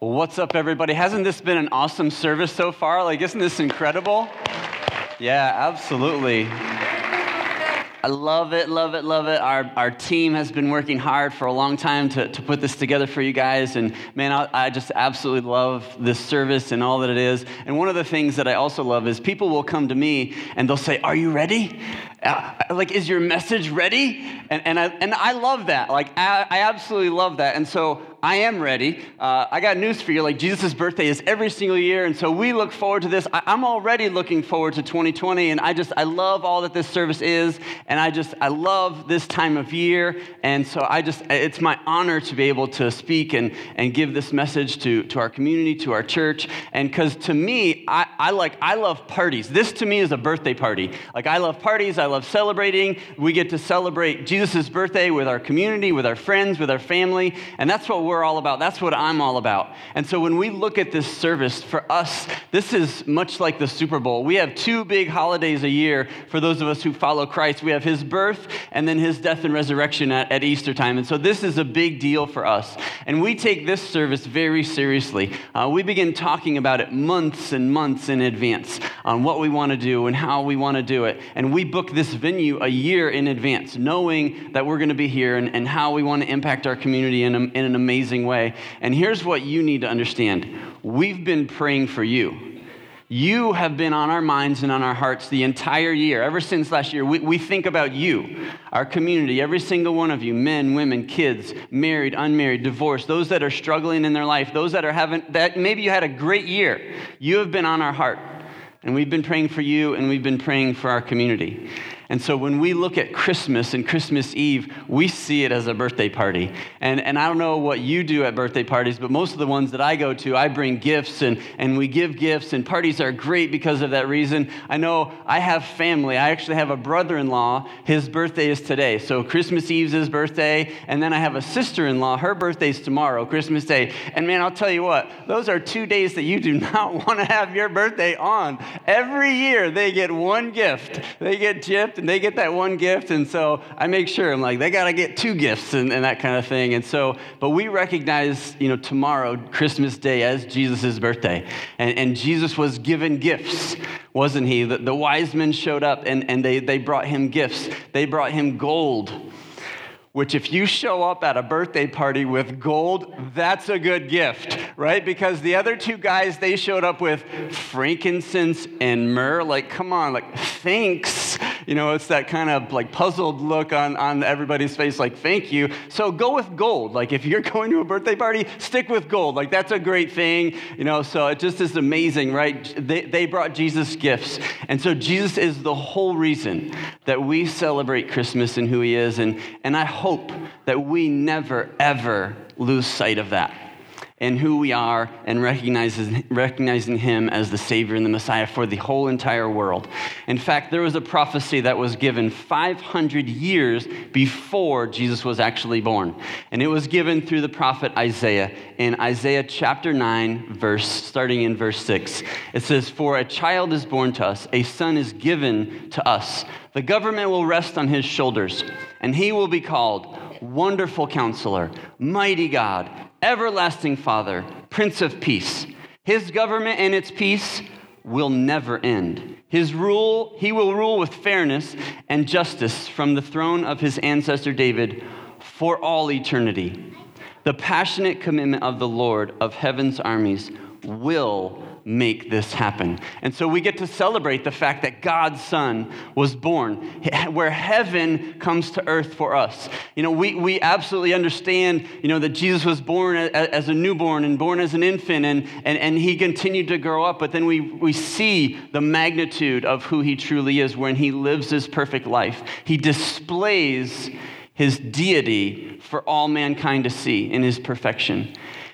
What's up, everybody? Hasn't this been an awesome service so far? Like, isn't this incredible? Yeah, absolutely. I love it, love it, love it. Our team has been working hard for a long time to put this together for you guys. And man, I just absolutely love this service and all that it is. And one of the things that I also love is people will come to me and they'll say, "Are you ready? Like, is your message ready?" And I love that. Like, I absolutely love that. And so I am ready. I got news for you. Like, Jesus' birthday is every single year, and so we look forward to this. I'm already looking forward to 2020, and I love all that this service is, and I love this time of year, and so it's my honor to be able to speak and give this message to our community, to our church, and because to me, I love parties. This to me is a birthday party. Like, I love parties. I love celebrating. We get to celebrate Jesus' birthday with our community, with our friends, with our family, and that's what we're all about. That's what I'm all about. And so when we look at this service, for us, this is much like the Super Bowl. We have two big holidays a year for those of us who follow Christ. We have his birth and then his death and resurrection at Easter time. And so this is a big deal for us. And we take this service very seriously. We begin talking about it months and months in advance on what we want to do and how we want to do it. And we book this venue a year in advance, knowing that we're going to be here and how we want to impact our community in an amazing way. And here's what you need to understand. We've been praying for you. You have been on our minds and on our hearts the entire year. Ever since last year, we think about you, our community, every single one of you, men, women, kids, married, unmarried, divorced, those that are struggling in their life, those that are that maybe you had a great year. You have been on our heart. And we've been praying for you, and we've been praying for our community. And so when we look at Christmas and Christmas Eve, we see it as a birthday party. And I don't know what you do at birthday parties, but most of the ones that I go to, I bring gifts, and we give gifts, and parties are great because of that reason. I know I have family. I actually have a brother-in-law. His birthday is today. So Christmas Eve's his birthday, and then I have a sister-in-law. Her birthday's tomorrow, Christmas Day. And man, I'll tell you what, those are 2 days that you do not want to have your birthday on. Every year, they get one gift. They get gypped, and they get that one gift, and so I make sure. I'm like, they got to get 2 gifts and that kind of thing. And so, but we recognize, tomorrow, Christmas Day, as Jesus' birthday. And Jesus was given gifts, wasn't he? The wise men showed up, and they brought him gifts. They brought him gold, which if you show up at a birthday party with gold, that's a good gift, right? Because the other 2 guys, they showed up with frankincense and myrrh. Like, come on, like, thanks. It's that kind of like puzzled look on everybody's face, like, thank you. So go with gold. Like, if you're going to a birthday party, stick with gold. Like, that's a great thing. So it just is amazing, right? They brought Jesus gifts. And so Jesus is the whole reason that we celebrate Christmas and who he is. And I hope that we never, ever lose sight of that, and who we are, and recognizing him as the Savior and the Messiah for the whole entire world. In fact, there was a prophecy that was given 500 years before Jesus was actually born, and it was given through the prophet Isaiah. In Isaiah chapter 9, starting in verse 6, it says, "For a child is born to us, a son is given to us. The government will rest on his shoulders, and he will be called Wonderful Counselor, Mighty God, Everlasting Father, Prince of Peace. His government and its peace will never end. He will rule with fairness and justice from the throne of his ancestor David for all eternity. The passionate commitment of the Lord of heaven's armies will make this happen." And so we get to celebrate the fact that God's Son was born, where heaven comes to earth for us. We absolutely understand, that Jesus was born as a newborn and born as an infant, and he continued to grow up, but then we see the magnitude of who he truly is when he lives his perfect life. He displays his deity for all mankind to see in his perfection.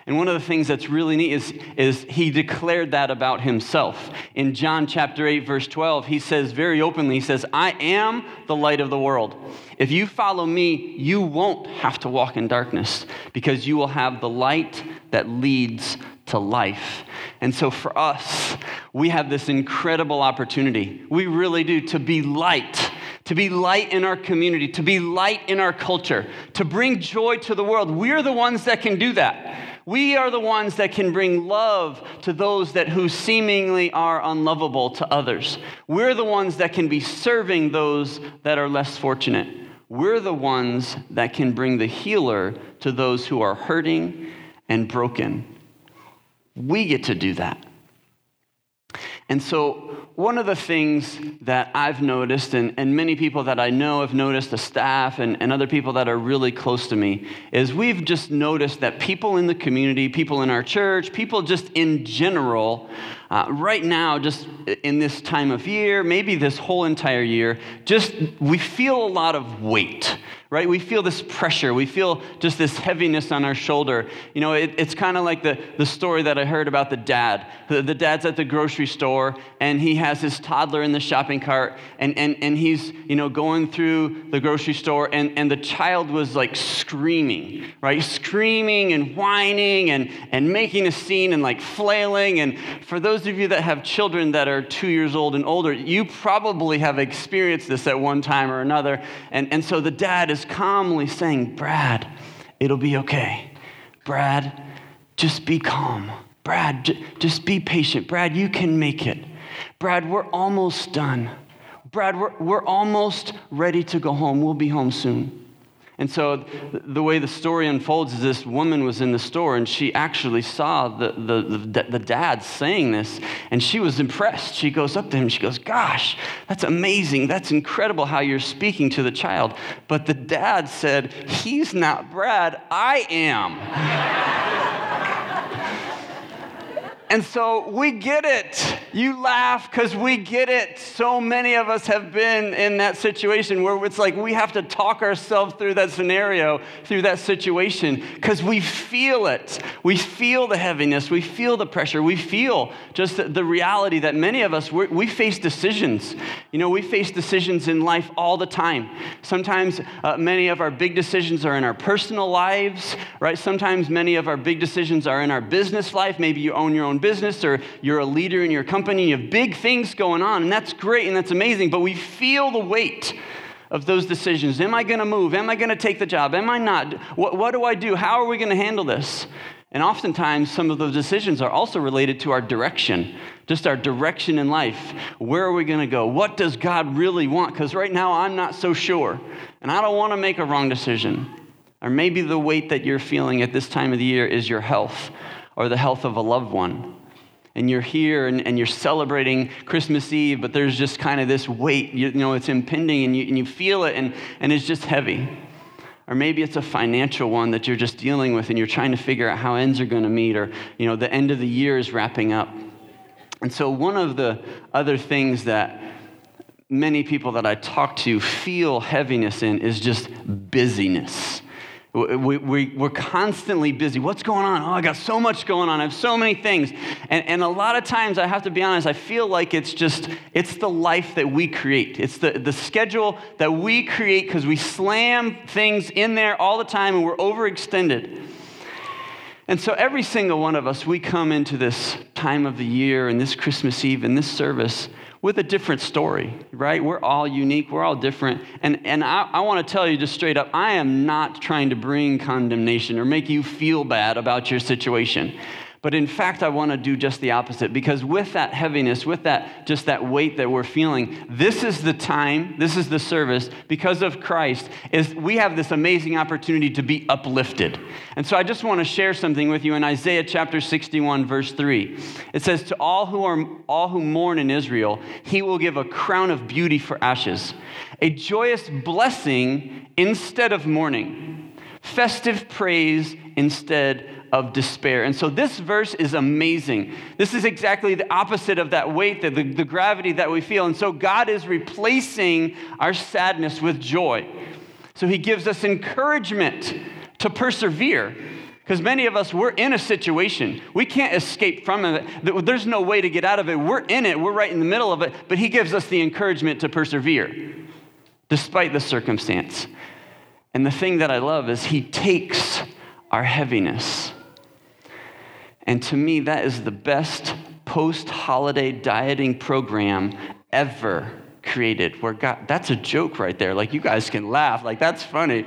And one of the things that's really neat is he declared that about himself. In John chapter 8, verse 12, he says very openly, he says, "I am the light of the world. If you follow me, you won't have to walk in darkness, because you will have the light that leads to life." And so for us, we have this incredible opportunity. We really do, to be light in our community, to be light in our culture, to bring joy to the world. We're the ones that can do that. We are the ones that can bring love to those that who seemingly are unlovable to others. We're the ones that can be serving those that are less fortunate. We're the ones that can bring the healer to those who are hurting and broken. We get to do that. And so one of the things that I've noticed, and many people that I know have noticed, the staff and other people that are really close to me, is we've just noticed that people in the community, people in our church, people just in general, right now, just in this time of year, maybe this whole entire year, just we feel a lot of weight, right? We feel this pressure. We feel just this heaviness on our shoulder. You know, it's kind of like the story that I heard about the dad. The dad's at the grocery store, and he has his toddler in the shopping cart, and he's, you know, going through the grocery store, and the child was like screaming, right? Screaming and whining and making a scene and like flailing. And for those of you that have children that are 2 years old and older, you probably have experienced this at one time or another. And so the dad is calmly saying, "Brad, it'll be okay. Brad, just be calm. Brad, just be patient. Brad, you can make it. Brad, we're almost done. Brad, we're almost ready to go home. We'll be home soon." And so the way the story unfolds is this woman was in the store, and she actually saw the dad saying this, and she was impressed. She goes up to him, she goes, "Gosh, that's amazing. That's incredible how you're speaking to the child." But the dad said, "He's not Brad, I am." And so we get it. You laugh because we get it. So many of us have been in that situation where it's like we have to talk ourselves through that scenario, through that situation, because we feel it. We feel the heaviness. We feel the pressure. We feel just the reality that many of us, we face decisions. You know, we face decisions in life all the time. Sometimes many of our big decisions are in our personal lives, right? Sometimes many of our big decisions are in our business life. Maybe you own your own business, or you're a leader in your company, and you have big things going on, and that's great and that's amazing, but we feel the weight of those decisions. Am I going to move? Am I going to take the job? Am I not? What do I do? How are we going to handle this? And oftentimes, some of those decisions are also related to our direction, just our direction in life. Where are we going to go? What does God really want? Because right now, I'm not so sure, and I don't want to make a wrong decision. Or maybe the weight that you're feeling at this time of the year is your health, or the health of a loved one. And you're here and you're celebrating Christmas Eve, but there's just kind of this weight, you know, it's impending, and you feel it, and it's just heavy. Or maybe it's a financial one that you're just dealing with, and you're trying to figure out how ends are going to meet, or, you know, the end of the year is wrapping up. And so one of the other things that many people that I talk to feel heaviness in is just busyness. We're constantly busy. What's going on? Oh, I got so much going on. I have so many things. And a lot of times, I have to be honest, I feel like it's the life that we create. It's the schedule that we create because we slam things in there all the time and we're overextended. And so every single one of us, we come into this time of the year and this Christmas Eve and this service with a different story, right? We're all unique. We're all different. And I want to tell you just straight up, I am not trying to bring condemnation or make you feel bad about your situation. But in fact, I want to do just the opposite, because with that heaviness, with that just that weight that we're feeling, this is the time, this is the service, because of Christ, is we have this amazing opportunity to be uplifted. And so I just want to share something with you in Isaiah chapter 61, verse 3. It says, "To all who mourn in Israel, he will give a crown of beauty for ashes, a joyous blessing instead of mourning, festive praise instead of despair." And so this verse is amazing. This is exactly the opposite of that weight, the gravity that we feel. And so God is replacing our sadness with joy. So he gives us encouragement to persevere, because many of us, we're in a situation. We can't escape from it. There's no way to get out of it. We're in it. We're right in the middle of it. But he gives us the encouragement to persevere despite the circumstance. And the thing that I love is he takes our heaviness. And to me, that is the best post-holiday dieting program ever created. Where God, that's a joke right there. Like, you guys can laugh. Like, that's funny.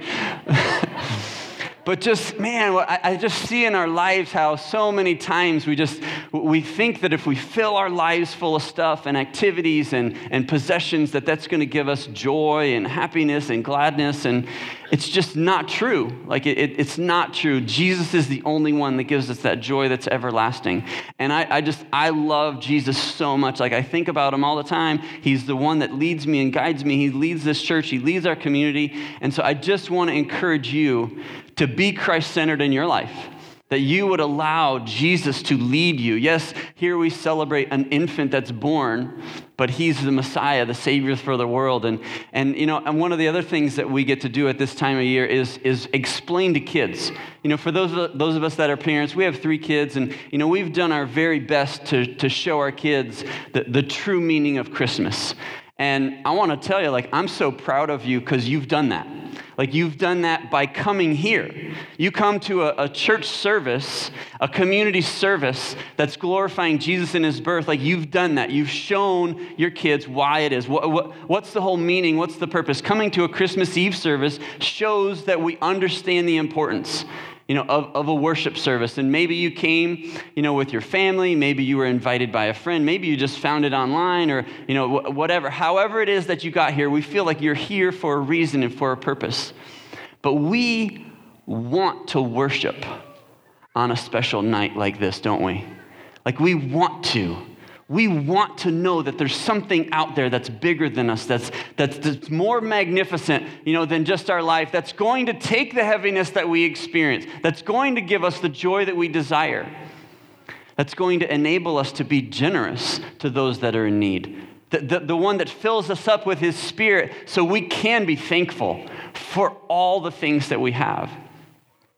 But just, man, I just see in our lives how so many times we think that if we fill our lives full of stuff and activities and possessions, that that's going to give us joy and happiness and gladness. And it's just not true. Like, it's not true. Jesus is the only one that gives us that joy that's everlasting. And I love Jesus so much. Like, I think about him all the time. He's the one that leads me and guides me. He leads this church. He leads our community. And so I just want to encourage you to be Christ-centered in your life, that you would allow Jesus to lead you. Yes, here we celebrate an infant that's born, but he's the Messiah, the Savior for the world. And you know, and one of the other things that we get to do at this time of year is explain to kids. You know, for those of us that are parents, we have 3 kids, and you know, we've done our very best to show our kids the true meaning of Christmas. And I want to tell you, like, I'm so proud of you because you've done that. Like, you've done that by coming here. You come to a church service, a community service that's glorifying Jesus in his birth. Like, you've done that. You've shown your kids why it is. What's the whole meaning? What's the purpose? Coming to a Christmas Eve service shows that we understand the importance, you know, of a worship service. And maybe you came, you know, with your family. Maybe you were invited by a friend. Maybe you just found it online, or, you know, whatever. However it is that you got here, we feel like you're here for a reason and for a purpose. But we want to worship on a special night like this, don't we? Like, we want to. We want to know that there's something out there that's bigger than us, that's more magnificent, you know, than just our life, that's going to take the heaviness that we experience, that's going to give us the joy that we desire, that's going to enable us to be generous to those that are in need. The one that fills us up with his Spirit so we can be thankful for all the things that we have.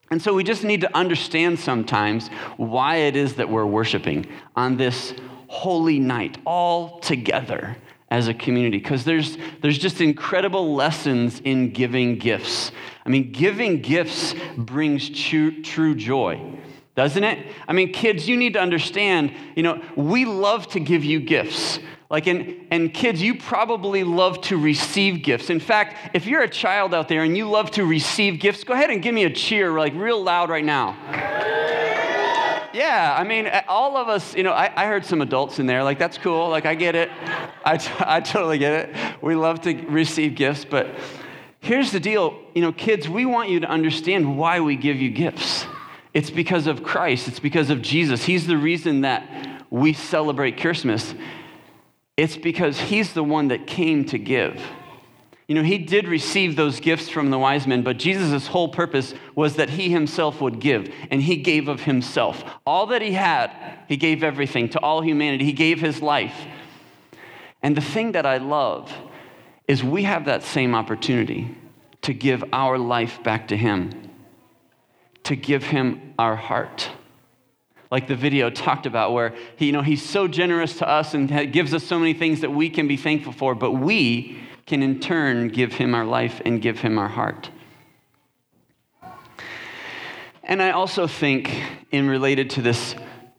And so we just need to understand sometimes why it is that we're worshiping on this holy night, all together as a community, because there's just incredible lessons in giving gifts. I mean, giving gifts brings true joy, doesn't it? I mean, kids, you need to understand, you know, we love to give you gifts. Like, and kids, you probably love to receive gifts. In fact, if you're a child out there and you love to receive gifts, go ahead and give me a cheer, like, real loud right now. Yeah, I mean, all of us, you know, I heard some adults in there, like, that's cool, like, I get it. I totally get it. We love to receive gifts, but here's the deal. You know, kids, we want you to understand why we give you gifts. It's because of Christ. It's because of Jesus. He's the reason that we celebrate Christmas. It's because he's the one that came to give. You know, he did receive those gifts from the wise men, but Jesus' whole purpose was that he himself would give, and he gave of himself. All that he had, he gave everything to all humanity. He gave his life. And the thing that I love is we have that same opportunity to give our life back to him, to give him our heart. Like the video talked about, where he, you know, he's so generous to us and gives us so many things that we can be thankful for, but we can in turn give him our life and give him our heart. And I also think, in related to this,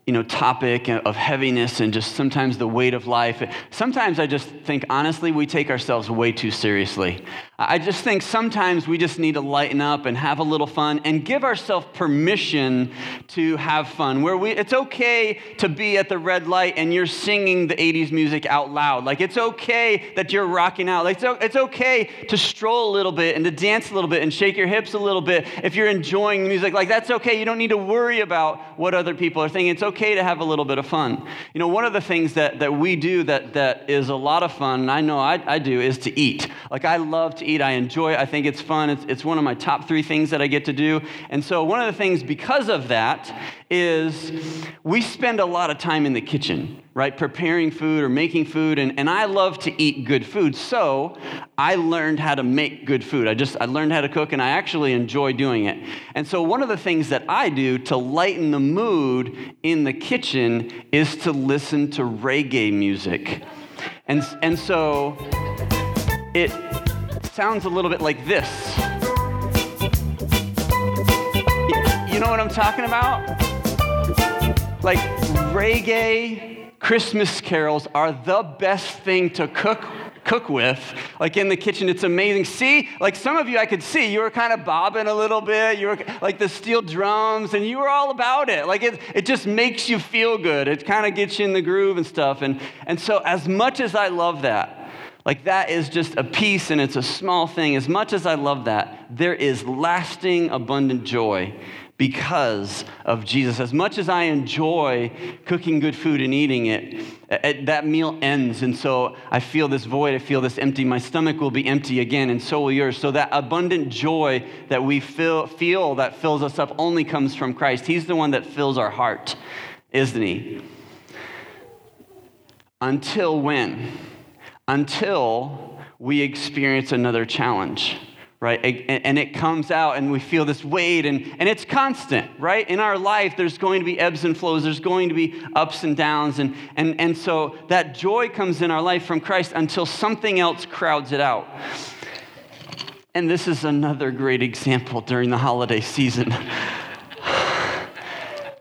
you know, topic of heaviness and just sometimes the weight of life, sometimes I just think, honestly, we take ourselves way too seriously. I just think sometimes we just need to lighten up and have a little fun and give ourselves permission to have fun, where it's okay to be at the red light and you're singing the 80s music out loud. Like, it's okay that you're rocking out. Like, it's okay to stroll a little bit and to dance a little bit and shake your hips a little bit if you're enjoying the music. Like, that's okay. You don't need to worry about what other people are thinking. It's okay to have a little bit of fun. You know, one of the things that we do that is a lot of fun, and I know I do, is to eat. Like, I love to eat. I enjoy it. I think it's fun. It's one of my top 3 things that I get to do. And so one of the things because of that is we spend a lot of time in the kitchen, right, preparing food or making food. And I love to eat good food. So I learned how to make good food. I learned how to cook, and I actually enjoy doing it. And so one of the things that I do to lighten the mood in the kitchen is to listen to reggae music. And so it sounds a little bit like this. You know what I'm talking about? Like, reggae Christmas carols are the best thing to cook cook with, like in the kitchen. It's amazing. See, like some of you, I could see you were kind of bobbing a little bit. You were like the steel drums, and you were all about it. Like it just makes you feel good. It kind of gets you in the groove and stuff. And so as much as I love that, like that is just a piece and it's a small thing. As much as I love that, there is lasting, abundant joy because of Jesus. As much as I enjoy cooking good food and eating it, that meal ends. And so I feel this void, I feel this empty. My stomach will be empty again, and so will yours. So that abundant joy that we feel that fills us up only comes from Christ. He's the one that fills our heart, isn't he? Until when? Until we experience another challenge. Right? And it comes out and we feel this weight, and it's constant, right? In our life, there's going to be ebbs and flows. There's going to be ups and downs. And so that joy comes in our life from Christ until something else crowds it out. And this is another great example during the holiday season.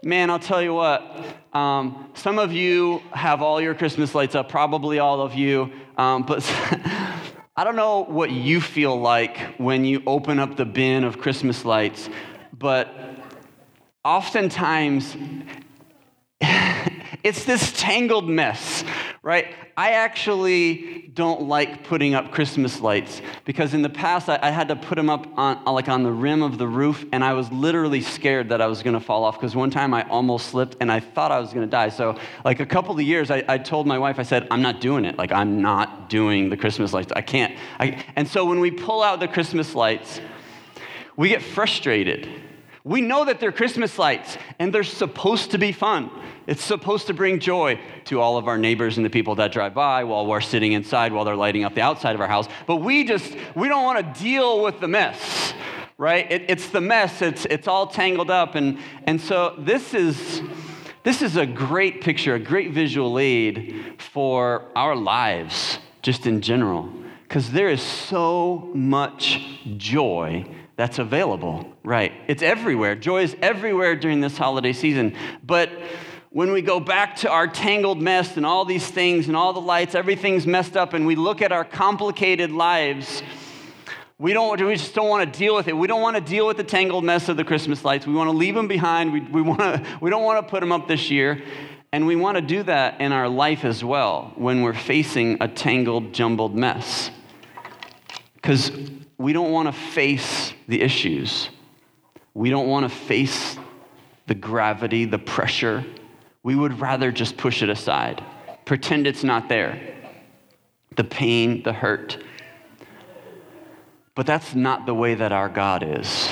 Man, I'll tell you what. Some of you have all your Christmas lights up, probably all of you. But I don't know what you feel like when you open up the bin of Christmas lights, but oftentimes it's this tangled mess, right? I actually don't like putting up Christmas lights because in the past I had to put them up on the rim of the roof, and I was literally scared that I was going to fall off because one time I almost slipped and I thought I was going to die. So like a couple of years, I told my wife, I said, I'm not doing it. Like I'm not doing the Christmas lights. I can't. And so when we pull out the Christmas lights, we get frustrated. We know that they're Christmas lights, and they're supposed to be fun. It's supposed to bring joy to all of our neighbors and the people that drive by while we're sitting inside while they're lighting up the outside of our house. But we don't want to deal with the mess, right? It's the mess. It's all tangled up. And so this is a great picture, a great visual aid for our lives just in general, because there is so much joy that's available, right? It's everywhere. Joy is everywhere during this holiday season. But when we go back to our tangled mess and all these things and all the lights, everything's messed up, and we look at our complicated lives, we just don't want to deal with it. We don't want to deal with the tangled mess of the Christmas lights. We want to leave them behind. We don't want to put them up this year. And we want to do that in our life as well when we're facing a tangled, jumbled mess. Because we don't want to face the issues. We don't want to face the gravity, the pressure. We would rather just push it aside, pretend it's not there. The pain, the hurt. But that's not the way that our God is.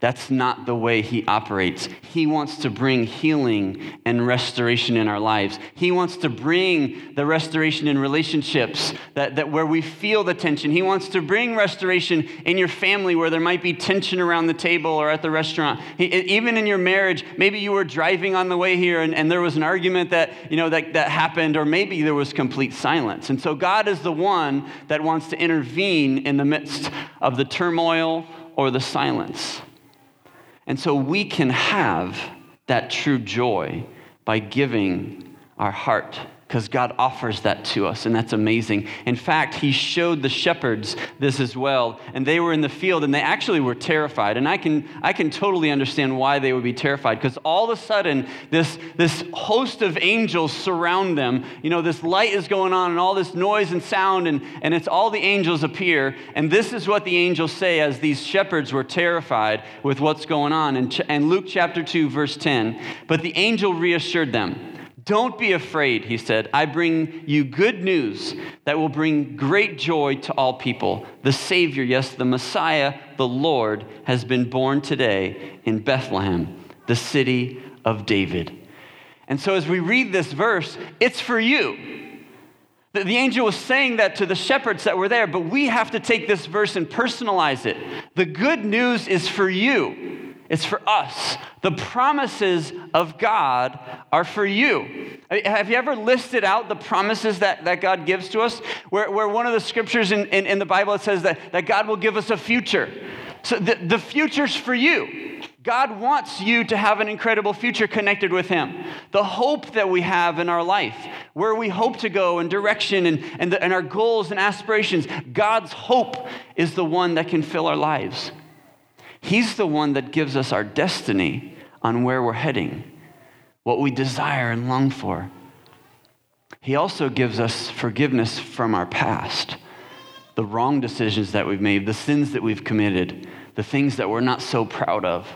That's not the way he operates. He wants to bring healing and restoration in our lives. He wants to bring the restoration in relationships that where we feel the tension. He wants to bring restoration in your family where there might be tension around the table or at the restaurant. Even in your marriage, maybe you were driving on the way here and there was an argument that happened, or maybe there was complete silence. And so God is the one that wants to intervene in the midst of the turmoil or the silence. And so we can have that true joy by giving our heart, because God offers that to us, and that's amazing. In fact, he showed the shepherds this as well, and they were in the field, and they actually were terrified. And I can totally understand why they would be terrified, because all of a sudden, this host of angels surround them. You know, this light is going on, and all this noise and sound, and it's all the angels appear, and this is what the angels say as these shepherds were terrified with what's going on. And Luke chapter 2, verse 10, but the angel reassured them. Don't be afraid, he said. I bring you good news that will bring great joy to all people. The Savior, yes, the Messiah, the Lord, has been born today in Bethlehem, the city of David. And so as we read this verse, it's for you. The angel was saying that to the shepherds that were there, but we have to take this verse and personalize it. The good news is for you. It's for us. The promises of God are for you. Have you ever listed out the promises that God gives to us? Where one of the scriptures in the Bible, it says that God will give us a future. So the future's for you. God wants you to have an incredible future connected with him. The hope that we have in our life, where we hope to go and direction and our goals and aspirations, God's hope is the one that can fill our lives. He's the one that gives us our destiny on where we're heading, what we desire and long for. He also gives us forgiveness from our past, the wrong decisions that we've made, the sins that we've committed, the things that we're not so proud of,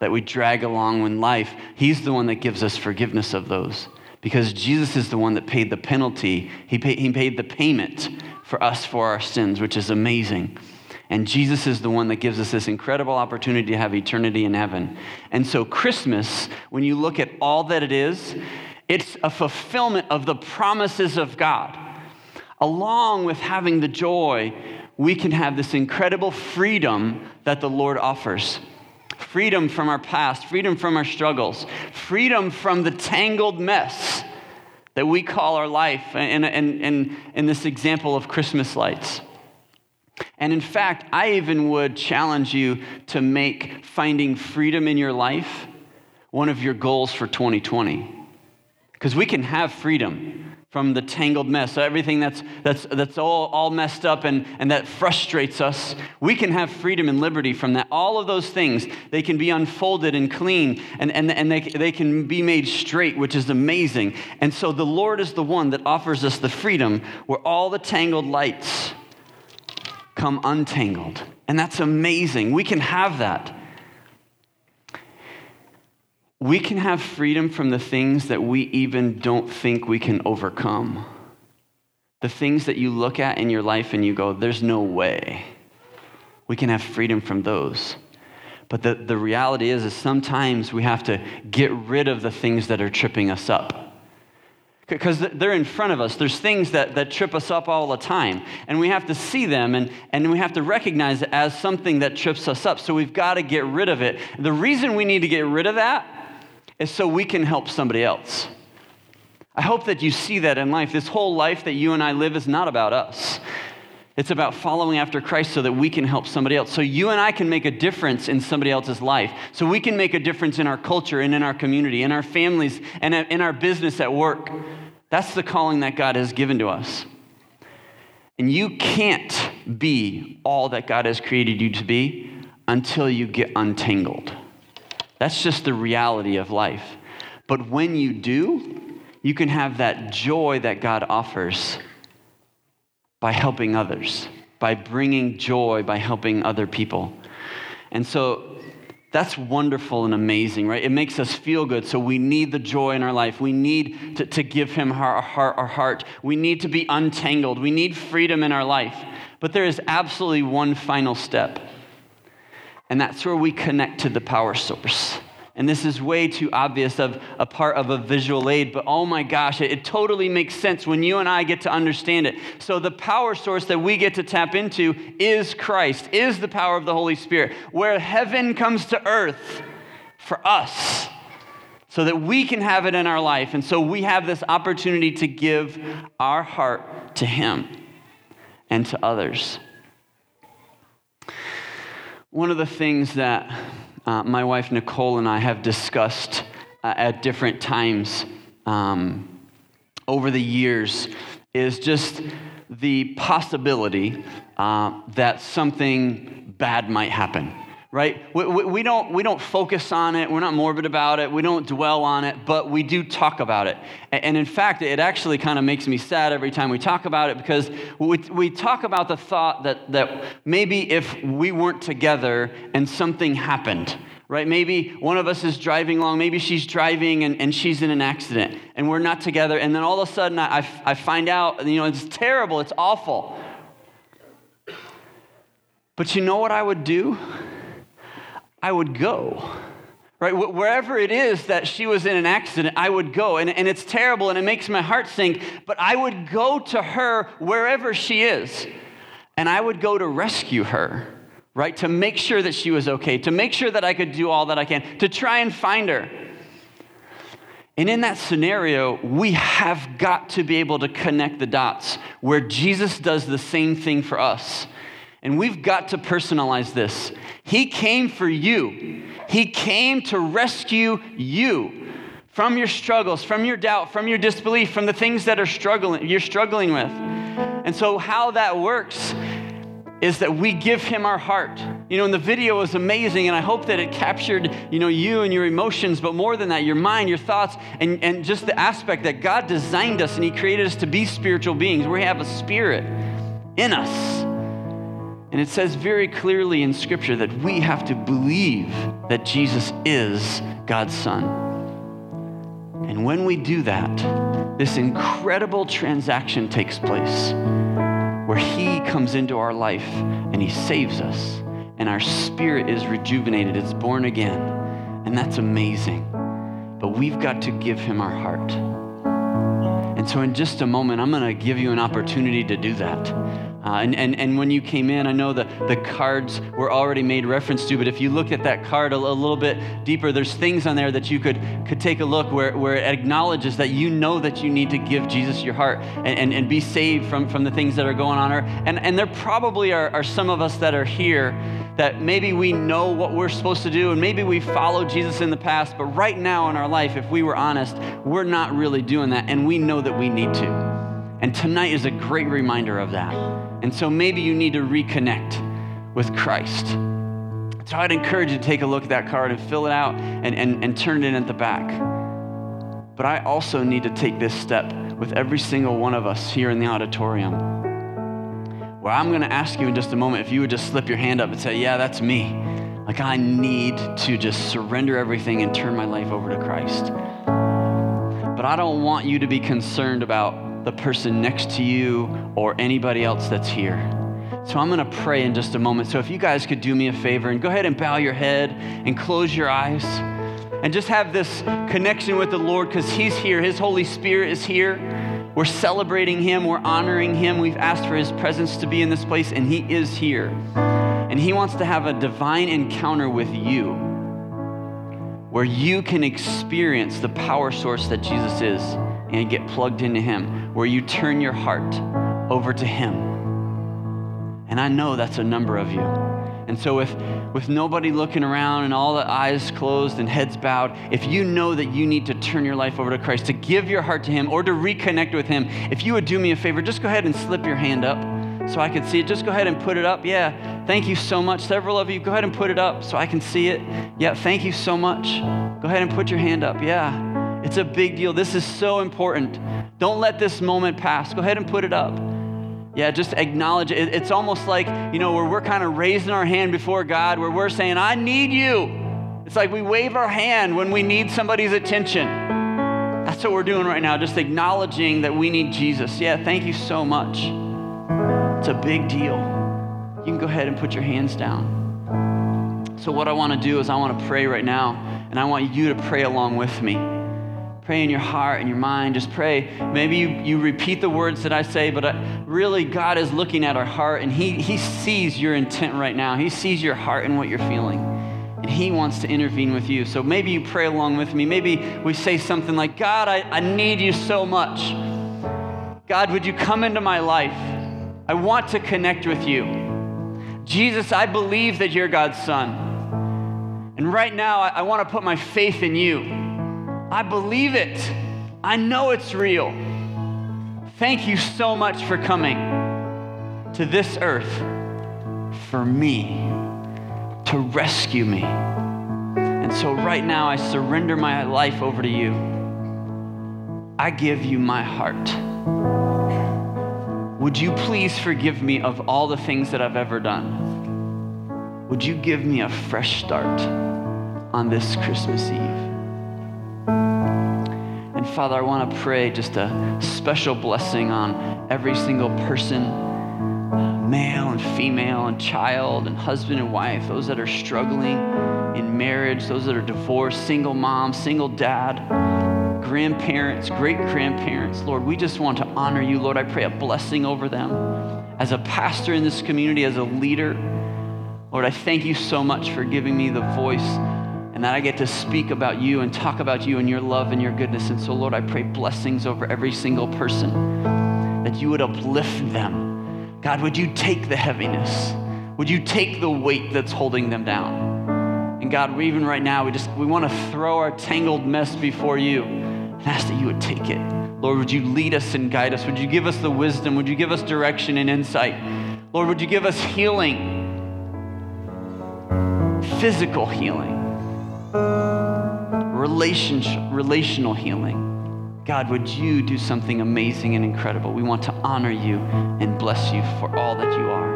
that we drag along in life. He's the one that gives us forgiveness of those because Jesus is the one that paid the penalty. He paid the payment for us for our sins, which is amazing. And Jesus is the one that gives us this incredible opportunity to have eternity in heaven. And so Christmas, when you look at all that it is, it's a fulfillment of the promises of God. Along with having the joy, we can have this incredible freedom that the Lord offers. Freedom from our past, freedom from our struggles, freedom from the tangled mess that we call our life in this example of Christmas lights. And in fact, I even would challenge you to make finding freedom in your life one of your goals for 2020. Because we can have freedom from the tangled mess, so everything that's all messed up and that frustrates us. We can have freedom and liberty from that. All of those things, they can be unfolded and clean, and they can be made straight, which is amazing. And so the Lord is the one that offers us the freedom where all the tangled lights come untangled. And that's amazing. We can have that. We can have freedom from the things that we even don't think we can overcome. The things that you look at in your life and you go, there's no way. We can have freedom from those. But the reality is sometimes we have to get rid of the things that are tripping us up. Because they're in front of us. There's things that trip us up all the time. And we have to see them and we have to recognize it as something that trips us up. So we've got to get rid of it. The reason we need to get rid of that is so we can help somebody else. I hope that you see that in life. This whole life that you and I live is not about us. It's about following after Christ so that we can help somebody else. So you and I can make a difference in somebody else's life. So we can make a difference in our culture and in our community, in our families, and in our business at work. That's the calling that God has given to us. And you can't be all that God has created you to be until you get untangled. That's just the reality of life. But when you do, you can have that joy that God offers by helping others, by bringing joy, by helping other people. And so that's wonderful and amazing, right? It makes us feel good. So we need the joy in our life. We need to give him our heart. We need to be untangled. We need freedom in our life. But there is absolutely one final step. And that's where we connect to the power source. And this is way too obvious of a part of a visual aid, but oh my gosh, it totally makes sense when you and I get to understand it. So the power source that we get to tap into is Christ, is the power of the Holy Spirit, where heaven comes to earth for us so that we can have it in our life. And so we have this opportunity to give our heart to him and to others. One of the things that my wife Nicole and I have discussed at different times over the years is just the possibility that something bad might happen, right? We don't focus on it. We're not morbid about it. We don't dwell on it, but we do talk about it. And in fact, it actually kind of makes me sad every time we talk about it because we talk about the thought that maybe if we weren't together and something happened, right? Maybe one of us is driving along. Maybe she's driving and she's in an accident and we're not together. And then all of a sudden I find out, you know, it's terrible. It's awful. But you know what I would do? I would go, right? Wherever it is that she was in an accident, I would go. And it's terrible and it makes my heart sink, but I would go to her wherever she is. And I would go to rescue her, right? To make sure that she was okay, to make sure that I could do all that I can, to try and find her. And in that scenario, we have got to be able to connect the dots where Jesus does the same thing for us. And we've got to personalize this. He came for you. He came to rescue you from your struggles, from your doubt, from your disbelief, from the things that you're struggling with. And so how that works is that we give him our heart. You know, and the video was amazing, and I hope that it captured, you know, you and your emotions, but more than that, your mind, your thoughts, and just the aspect that God designed us and he created us to be spiritual beings. We have a spirit in us. And it says very clearly in Scripture that we have to believe that Jesus is God's Son. And when we do that, this incredible transaction takes place where he comes into our life and he saves us. And our spirit is rejuvenated. It's born again. And that's amazing. But we've got to give him our heart. And so in just a moment, I'm going to give you an opportunity to do that. And when you came in, I know the cards were already made reference to, but if you look at that card a little bit deeper, there's things on there that you could take a look where it acknowledges that you know that you need to give Jesus your heart and be saved from the things that are going on. And there probably are some of us that are here that maybe we know what we're supposed to do, and maybe we followed Jesus in the past, but right now in our life, if we were honest, we're not really doing that, and we know that we need to. And tonight is a great reminder of that. And so maybe you need to reconnect with Christ. So I'd encourage you to take a look at that card and fill it out and turn it in at the back. But I also need to take this step with every single one of us here in the auditorium, where I'm going to ask you in just a moment if you would just slip your hand up and say, yeah, that's me. Like, I need to just surrender everything and turn my life over to Christ. But I don't want you to be concerned about the person next to you or anybody else that's here. So I'm going to pray in just a moment. So if you guys could do me a favor and go ahead and bow your head and close your eyes and just have this connection with the Lord, because he's here. His Holy Spirit is here. We're celebrating him. We're honoring him. We've asked for his presence to be in this place, and he is here. And he wants to have a divine encounter with you where you can experience the power source that Jesus is and get plugged into him, where you turn your heart over to him. And I know that's a number of you. And so with nobody looking around and all the eyes closed and heads bowed, if you know that you need to turn your life over to Christ, to give your heart to him or to reconnect with him, if you would do me a favor, just go ahead and slip your hand up so I can see it. Just go ahead and put it up. Yeah, thank you so much. Several of you, go ahead and put it up so I can see it. Yeah, thank you so much. Go ahead and put your hand up. Yeah. It's a big deal. This is so important. Don't let this moment pass. Go ahead and put it up. Yeah, just acknowledge it. It's almost like, you know, where we're kind of raising our hand before God, where we're saying, I need you. It's like we wave our hand when we need somebody's attention. That's what we're doing right now, just acknowledging that we need Jesus. Yeah, thank you so much. It's a big deal. You can go ahead and put your hands down. So what I want to do is I want to pray right now, and I want you to pray along with me. Pray in your heart and your mind. Just pray. Maybe you repeat the words that I say, but really God is looking at our heart, and he sees your intent right now. He sees your heart and what you're feeling, and he wants to intervene with you. So maybe you pray along with me. Maybe we say something like, God, I need you so much. God, would you come into my life? I want to connect with you. Jesus, I believe that you're God's Son. And right now, I want to put my faith in you. I believe it. I know it's real. Thank you so much for coming to this earth for me, to rescue me. And so right now I surrender my life over to you. I give you my heart. Would you please forgive me of all the things that I've ever done? Would you give me a fresh start on this Christmas Eve? And Father, I want to pray just a special blessing on every single person, male and female and child and husband and wife, those that are struggling in marriage, those that are divorced, single mom, single dad, grandparents, great-grandparents. Lord, we just want to honor you. Lord, I pray a blessing over them. As a pastor in this community, as a leader, Lord, I thank you so much for giving me the voice, and that I get to speak about you and talk about you and your love and your goodness. And so, Lord, I pray blessings over every single person, that you would uplift them. God, would you take the heaviness? Would you take the weight that's holding them down? And God, we even right now, we want to throw our tangled mess before you and ask that you would take it. Lord, would you lead us and guide us? Would you give us the wisdom? Would you give us direction and insight? Lord, would you give us healing? Physical healing. Relational healing. God, would you do something amazing and incredible? We want to honor you and bless you for all that you are.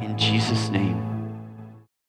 In Jesus' name.